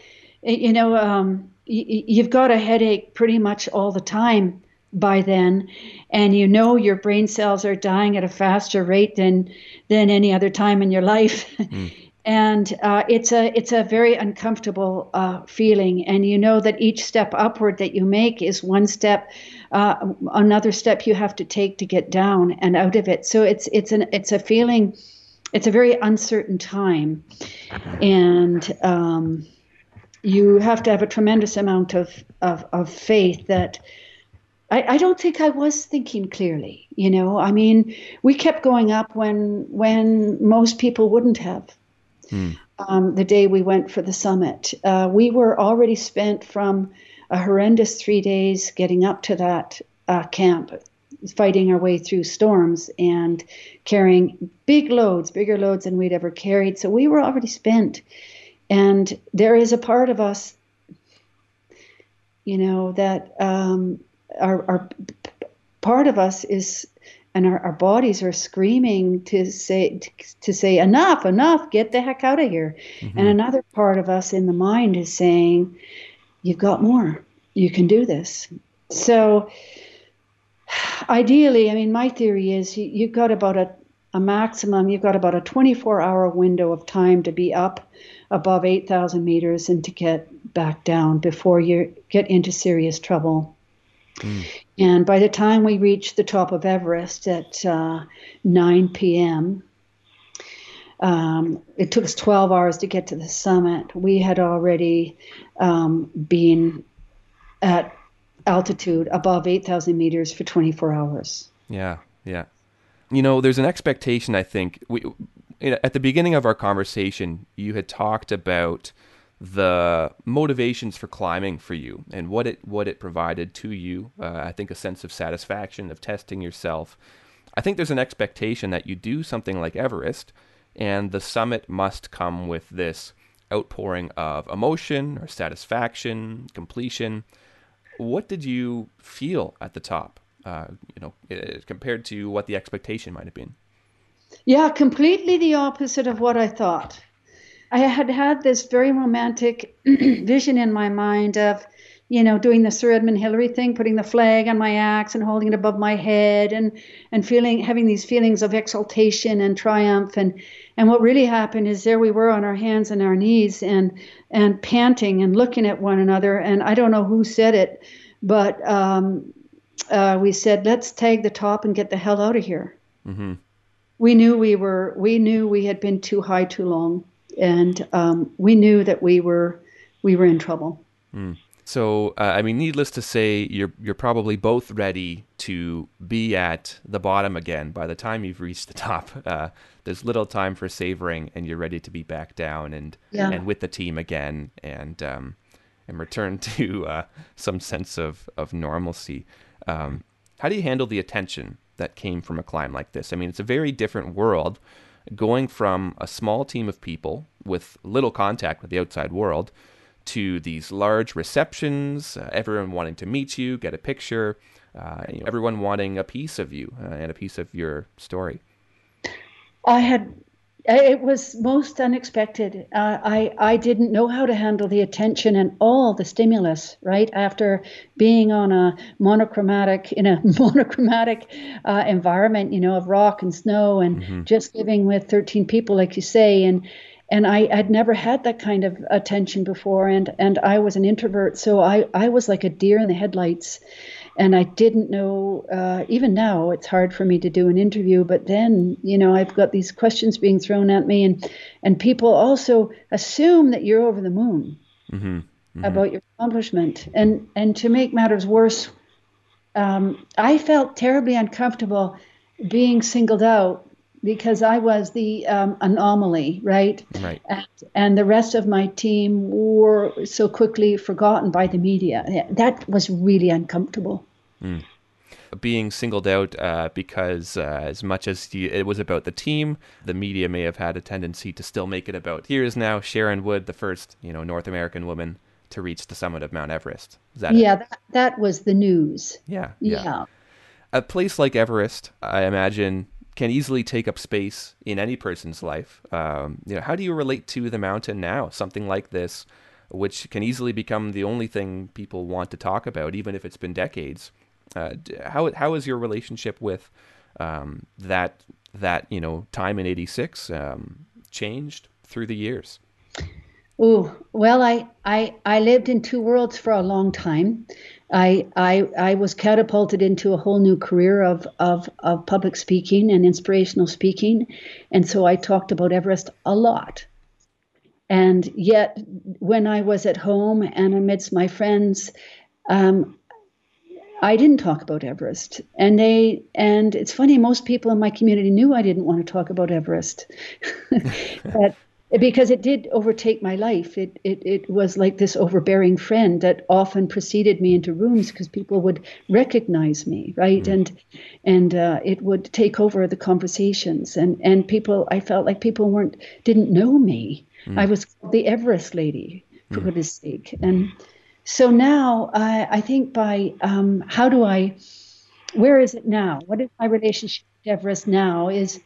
you've got a headache pretty much all the time by then. And your brain cells are dying at a faster rate than any other time in your life. Mm. And it's a very uncomfortable feeling, and that each step upward that you make is one step, another step you have to take to get down and out of it. So it's a feeling, it's a very uncertain time, and you have to have a tremendous amount of faith that. I don't think I was thinking clearly. I mean, we kept going up when most people wouldn't have. Mm. The day we went for the summit, we were already spent from a horrendous 3 days getting up to that camp, fighting our way through storms and carrying bigger loads than we'd ever carried. So we were already spent. And there is a part of us, that our part of us is. And our bodies are screaming to say enough, get the heck out of here. Mm-hmm. And another part of us in the mind is saying, you've got more, you can do this. So ideally, I mean, my theory is you've got about a maximum, you've got about a 24-hour window of time to be up above 8,000 meters and to get back down before you get into serious trouble. Mm. And by the time we reached the top of Everest at 9 p.m., it took us 12 hours to get to the summit. We had already been at altitude above 8,000 meters for 24 hours. Yeah. There's an expectation, I think. At the beginning of our conversation, you had talked about the motivations for climbing for you and what it provided to you. I think a sense of satisfaction, of testing yourself. I think there's an expectation that you do something like Everest and the summit must come with this outpouring of emotion or satisfaction, completion. What did you feel at the top, compared to what the expectation might have been? Yeah, completely the opposite of what I thought. I had had this very romantic vision in my mind of, doing the Sir Edmund Hillary thing, putting the flag on my axe and holding it above my head and having these feelings of exaltation and triumph. And what really happened is there we were on our hands and our knees and panting and looking at one another. And I don't know who said it, but we said, let's tag the top and get the hell out of here. Mm-hmm. We knew we had been too high too long. And we knew that we were in trouble. Mm. So, needless to say, you're probably both ready to be at the bottom again. By the time you've reached the top, there's little time for savoring, and you're ready to be back down and with the team again, and return to some sense of normalcy. How do you handle the attention that came from a climb like this? I mean, it's a very different world. Going from a small team of people with little contact with the outside world to these large receptions, everyone wanting to meet you, get a picture, everyone wanting a piece of you and a piece of your story. It was most unexpected. I didn't know how to handle the attention and all the stimulus, right? After being on in a monochromatic environment, of rock and snow and mm-hmm. just living with 13 people, like you say, and I'd never had that kind of attention before, and I was an introvert, so I was like a deer in the headlights. And I didn't know, even now, it's hard for me to do an interview, but then, I've got these questions being thrown at me, and people also assume that you're over the moon mm-hmm. Mm-hmm. about your accomplishment. And to make matters worse, I felt terribly uncomfortable being singled out because I was the anomaly, right? Right. And the rest of my team were so quickly forgotten by the media. That was really uncomfortable. Mm. Being singled out because as much as it was about the team, the media may have had a tendency to still make it about, here is now Sharon Wood, the first North American woman to reach the summit of Mount Everest. Is that it? That was the news. Yeah. A place like Everest, I imagine, can easily take up space in any person's life. How do you relate to the mountain now? Something like this, which can easily become the only thing people want to talk about, even if it's been decades. How is your relationship with that time in '86 changed through the years? Oh, well, I lived in two worlds for a long time. I was catapulted into a whole new career of public speaking and inspirational speaking. And so I talked about Everest a lot. And yet when I was at home and amidst my friends, I didn't talk about Everest. And it's funny, most people in my community knew I didn't want to talk about Everest. But because it did overtake my life. It was like this overbearing friend that often preceded me into rooms because people would recognize me, right? Mm-hmm. And it would take over the conversations. And people, I felt like people didn't know me. Mm-hmm. I was called the Everest lady, for mm-hmm. goodness sake. And so now I think by where is it now? What is my relationship to Everest now is,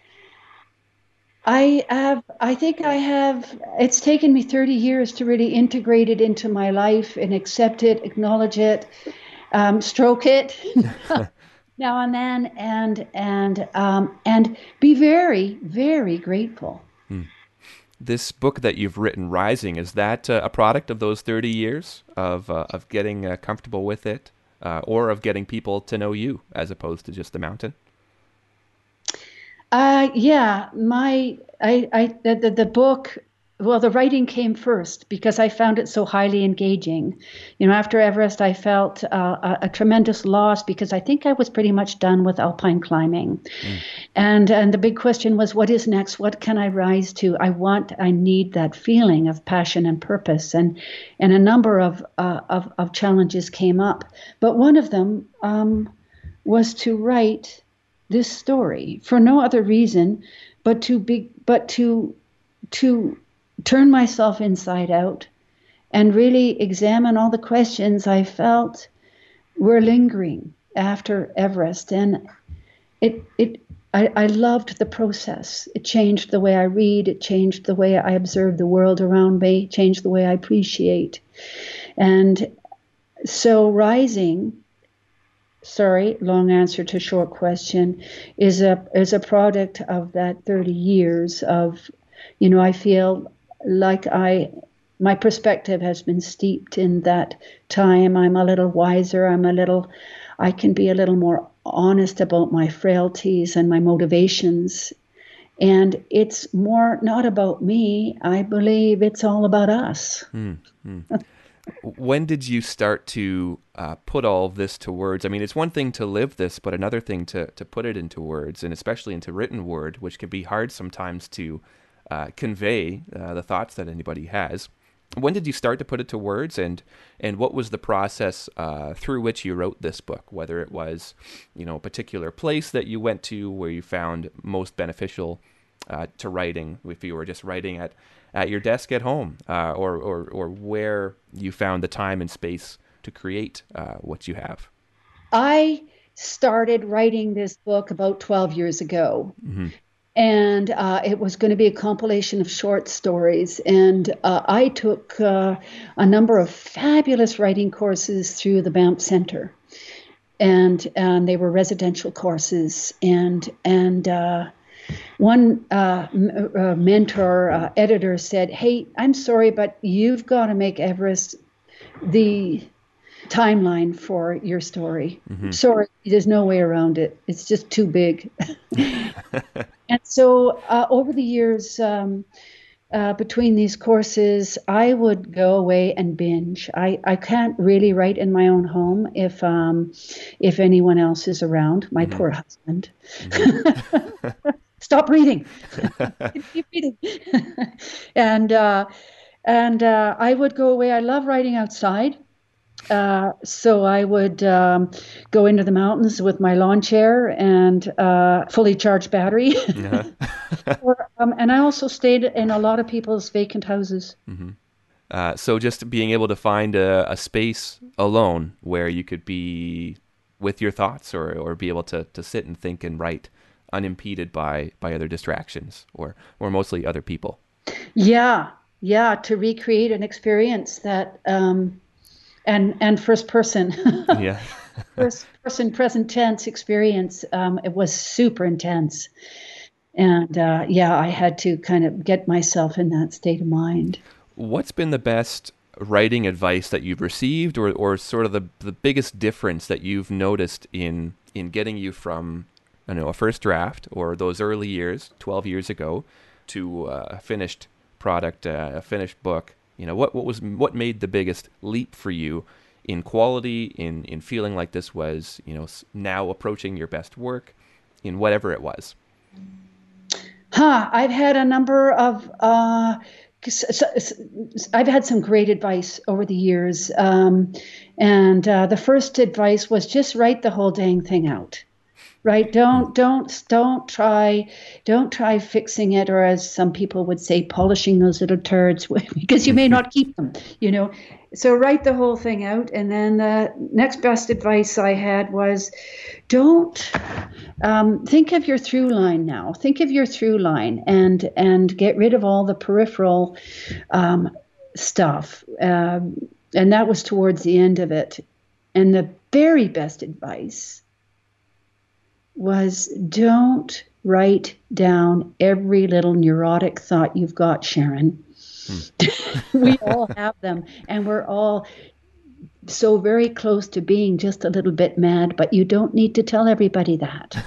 it's taken me 30 years to really integrate it into my life and accept it, acknowledge it, stroke it now and then, and be very, very grateful. Hmm. This book that you've written, Rising, is that a product of those 30 years of getting comfortable with it or of getting people to know you as opposed to just the mountain? The book, well, the writing came first because I found it so highly engaging. After Everest, I felt a tremendous loss because I think I was pretty much done with alpine climbing. Mm. And the big question was, what is next? What can I rise to? I need that feeling of passion and purpose. And a number of challenges came up. But one of them was to write this story for no other reason but to turn myself inside out and really examine all the questions I felt we're lingering after Everest, and I loved the process. It changed the way I read. It changed the way I observe the world around me. It changed the way I appreciate. And so Rising, sorry, long answer to short question, is a product of that 30 years of, you know, I feel like my perspective has been steeped in that time. I'm a little wiser. I can be a little more honest about my frailties and my motivations. And it's more not about me. I believe it's all about us. When did you start to put all this to words? I mean, it's one thing to live this, but another thing to put it into words, and especially into written word, which can be hard sometimes to convey the thoughts that anybody has. When did you start to put it to words, and what was the process through which you wrote this book? Whether it was, you know, a particular place that you went to where you found most beneficial to writing, if you were just writing at your desk at home, or where you found the time and space to create what you have. I started writing this book about 12 years ago. Mm-hmm. And it was going to be a compilation of short stories. And I took a number of fabulous writing courses through the BAMP Center. And they were residential courses. And one mentor, editor said, "Hey, I'm sorry, but you've got to make Everest the timeline for your story." Mm-hmm. "Sorry, there's no way around it. It's just too big." And so over the years, between these courses, I would go away and binge. I can't really write in my own home if anyone else is around. My poor husband. Mm-hmm. "Stop reading." "Keep reading." And I would go away. I love writing outside. So I would go into the mountains with my lawn chair and fully charged battery. Yeah. And I also stayed in a lot of people's vacant houses. Mm-hmm. So just being able to find a space alone where you could be with your thoughts or be able to sit and think and write unimpeded by other distractions or mostly other people. Yeah, to recreate an experience that... And first person, yeah. First person present tense experience. It was super intense, and I had to kind of get myself in that state of mind. What's been the best writing advice that you've received, or sort of the biggest difference that you've noticed in getting you from, I don't know, a first draft or those early years, 12 years ago, to a finished product, a finished book? You know, what made the biggest leap for you in quality, in feeling like this was, you know, now approaching your best work, in whatever it was? I've had a number of I've had some great advice over the years, and the first advice was just write the whole dang thing out. Right? Don't try fixing it, or as some people would say, polishing those little turds, because you may not keep them, you know. So write the whole thing out. And then the next best advice I had was, don't think of your through line now. Think of your through line and get rid of all the peripheral stuff. And that was towards the end of it. And the very best advice was, don't write down every little neurotic thought you've got, Sharon. We all have them, and we're all so very close to being just a little bit mad, but you don't need to tell everybody that.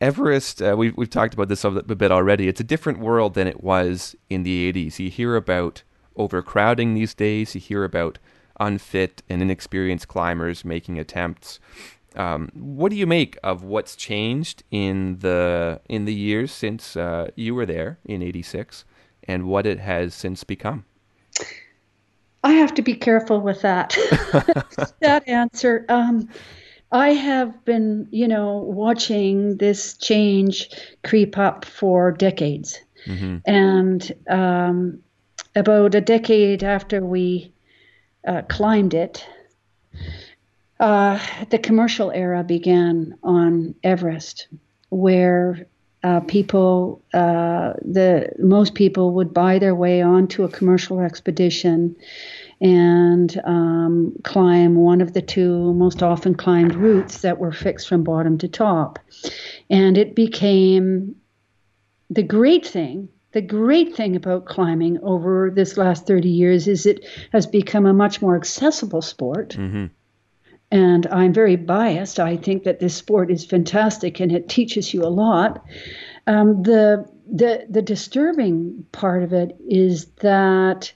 Everest, we've talked about this a bit already. It's a different world than it was in the 80s. You hear about overcrowding these days. You hear about unfit and inexperienced climbers making attempts. What do you make of what's changed in the years since you were there in '86, and what it has since become? I have to be careful with that that answer. I have been, you know, watching this change creep up for decades, and about a decade after we climbed it. The commercial era began on Everest, where most people would buy their way onto a commercial expedition and climb one of the two most often climbed routes that were fixed from bottom to top. And it became the great thing about climbing over this last 30 years is it has become a much more accessible sport. Mm-hmm. And I'm very biased. I think that this sport is fantastic and it teaches you a lot. The disturbing part of it is that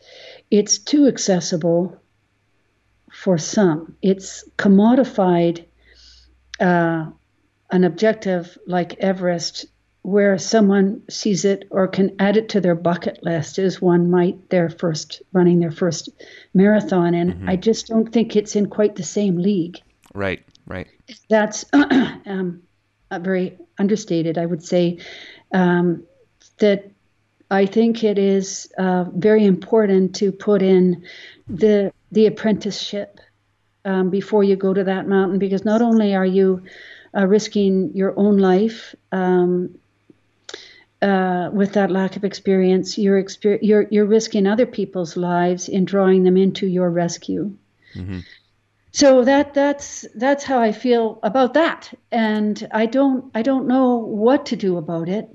it's too accessible for some. It's commodified an objective like Everest, where someone sees it or can add it to their bucket list as one might running their first marathon. And mm-hmm. I just don't think it's in quite the same league. Right. That's very understated, I would say, that I think it is very important to put in the apprenticeship before you go to that mountain, because not only are you risking your own life with that lack of experience, you're risking other people's lives in drawing them into your rescue. Mm-hmm. So that's how I feel about that, and I don't know what to do about it.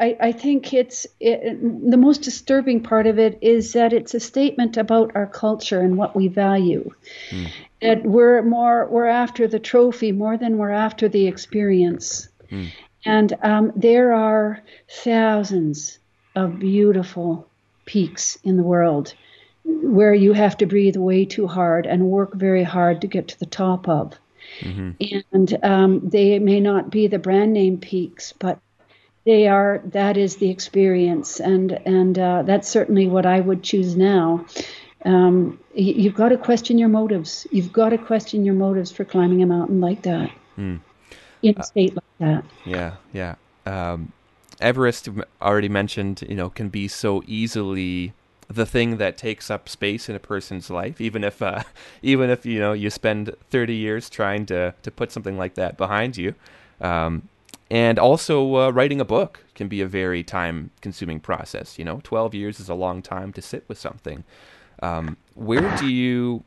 I think the most disturbing part of it is that it's a statement about our culture and what we value. Mm. That we're after the trophy more than we're after the experience. Mm. And there are thousands of beautiful peaks in the world where you have to breathe way too hard and work very hard to get to the top of. Mm-hmm. And they may not be the brand name peaks, but they are. That is the experience, and that's certainly what I would choose now. You've got to question your motives. You've got to question your motives for climbing a mountain like that. Mm. In a state like that. Yeah. Everest, already mentioned, can be so easily the thing that takes up space in a person's life, even if you spend 30 years trying to put something like that behind you. And also writing a book can be a very time-consuming process. 12 years is a long time to sit with something. Where do you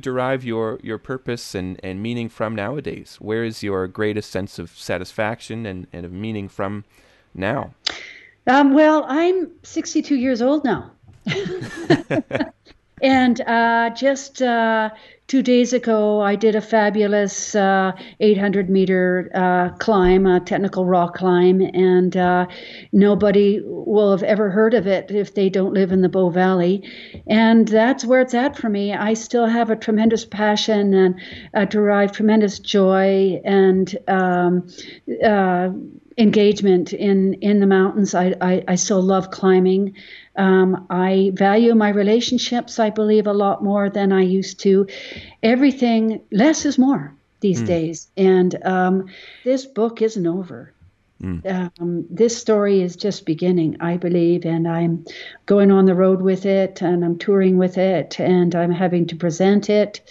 derive your purpose and meaning from nowadays? Where is your greatest sense of satisfaction and of meaning from now? Well, I'm 62 years old now. And just 2 days ago, I did a fabulous 800-meter climb, a technical rock climb, and nobody will have ever heard of it if they don't live in the Bow Valley. And that's where it's at for me. I still have a tremendous passion and derive tremendous joy and engagement in the mountains. I still love climbing. I value my relationships, I believe, a lot more than I used to. Everything, less is more these days. And this book isn't over. Mm. This story is just beginning, I believe, and I'm going on the road with it, and I'm touring with it, and I'm having to present it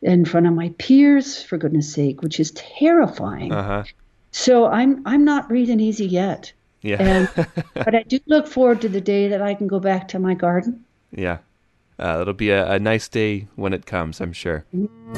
in front of my peers, for goodness sake, which is terrifying. Uh-huh. So I'm not breathing easy yet. Yeah, but I do look forward to the day that I can go back to my garden. Yeah, it'll be a nice day when it comes, I'm sure. Mm-hmm.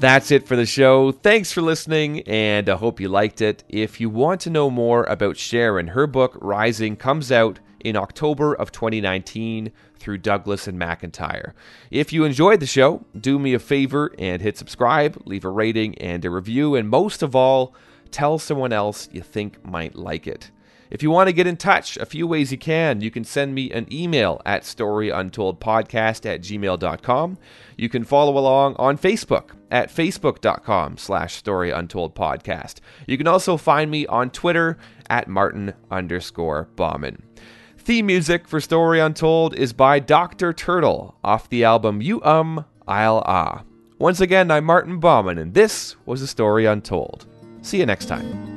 That's it for the show. Thanks for listening, and I hope you liked it. If you want to know more about Sharon, her book, Rising, comes out in October of 2019 through Douglas and McIntyre. If you enjoyed the show, do me a favor and hit subscribe, leave a rating and a review, and most of all, tell someone else you think might like it. If you want to get in touch, a few ways you can. You can send me an email at storyuntoldpodcast@gmail.com. You can follow along on Facebook at facebook.com/storyuntoldpodcast. You can also find me on Twitter at Martin_Bauman. Theme music for Story Untold is by Dr. Turtle off the album You I'll Ah. Once again, I'm Martin Bauman, and this was A Story Untold. See you next time.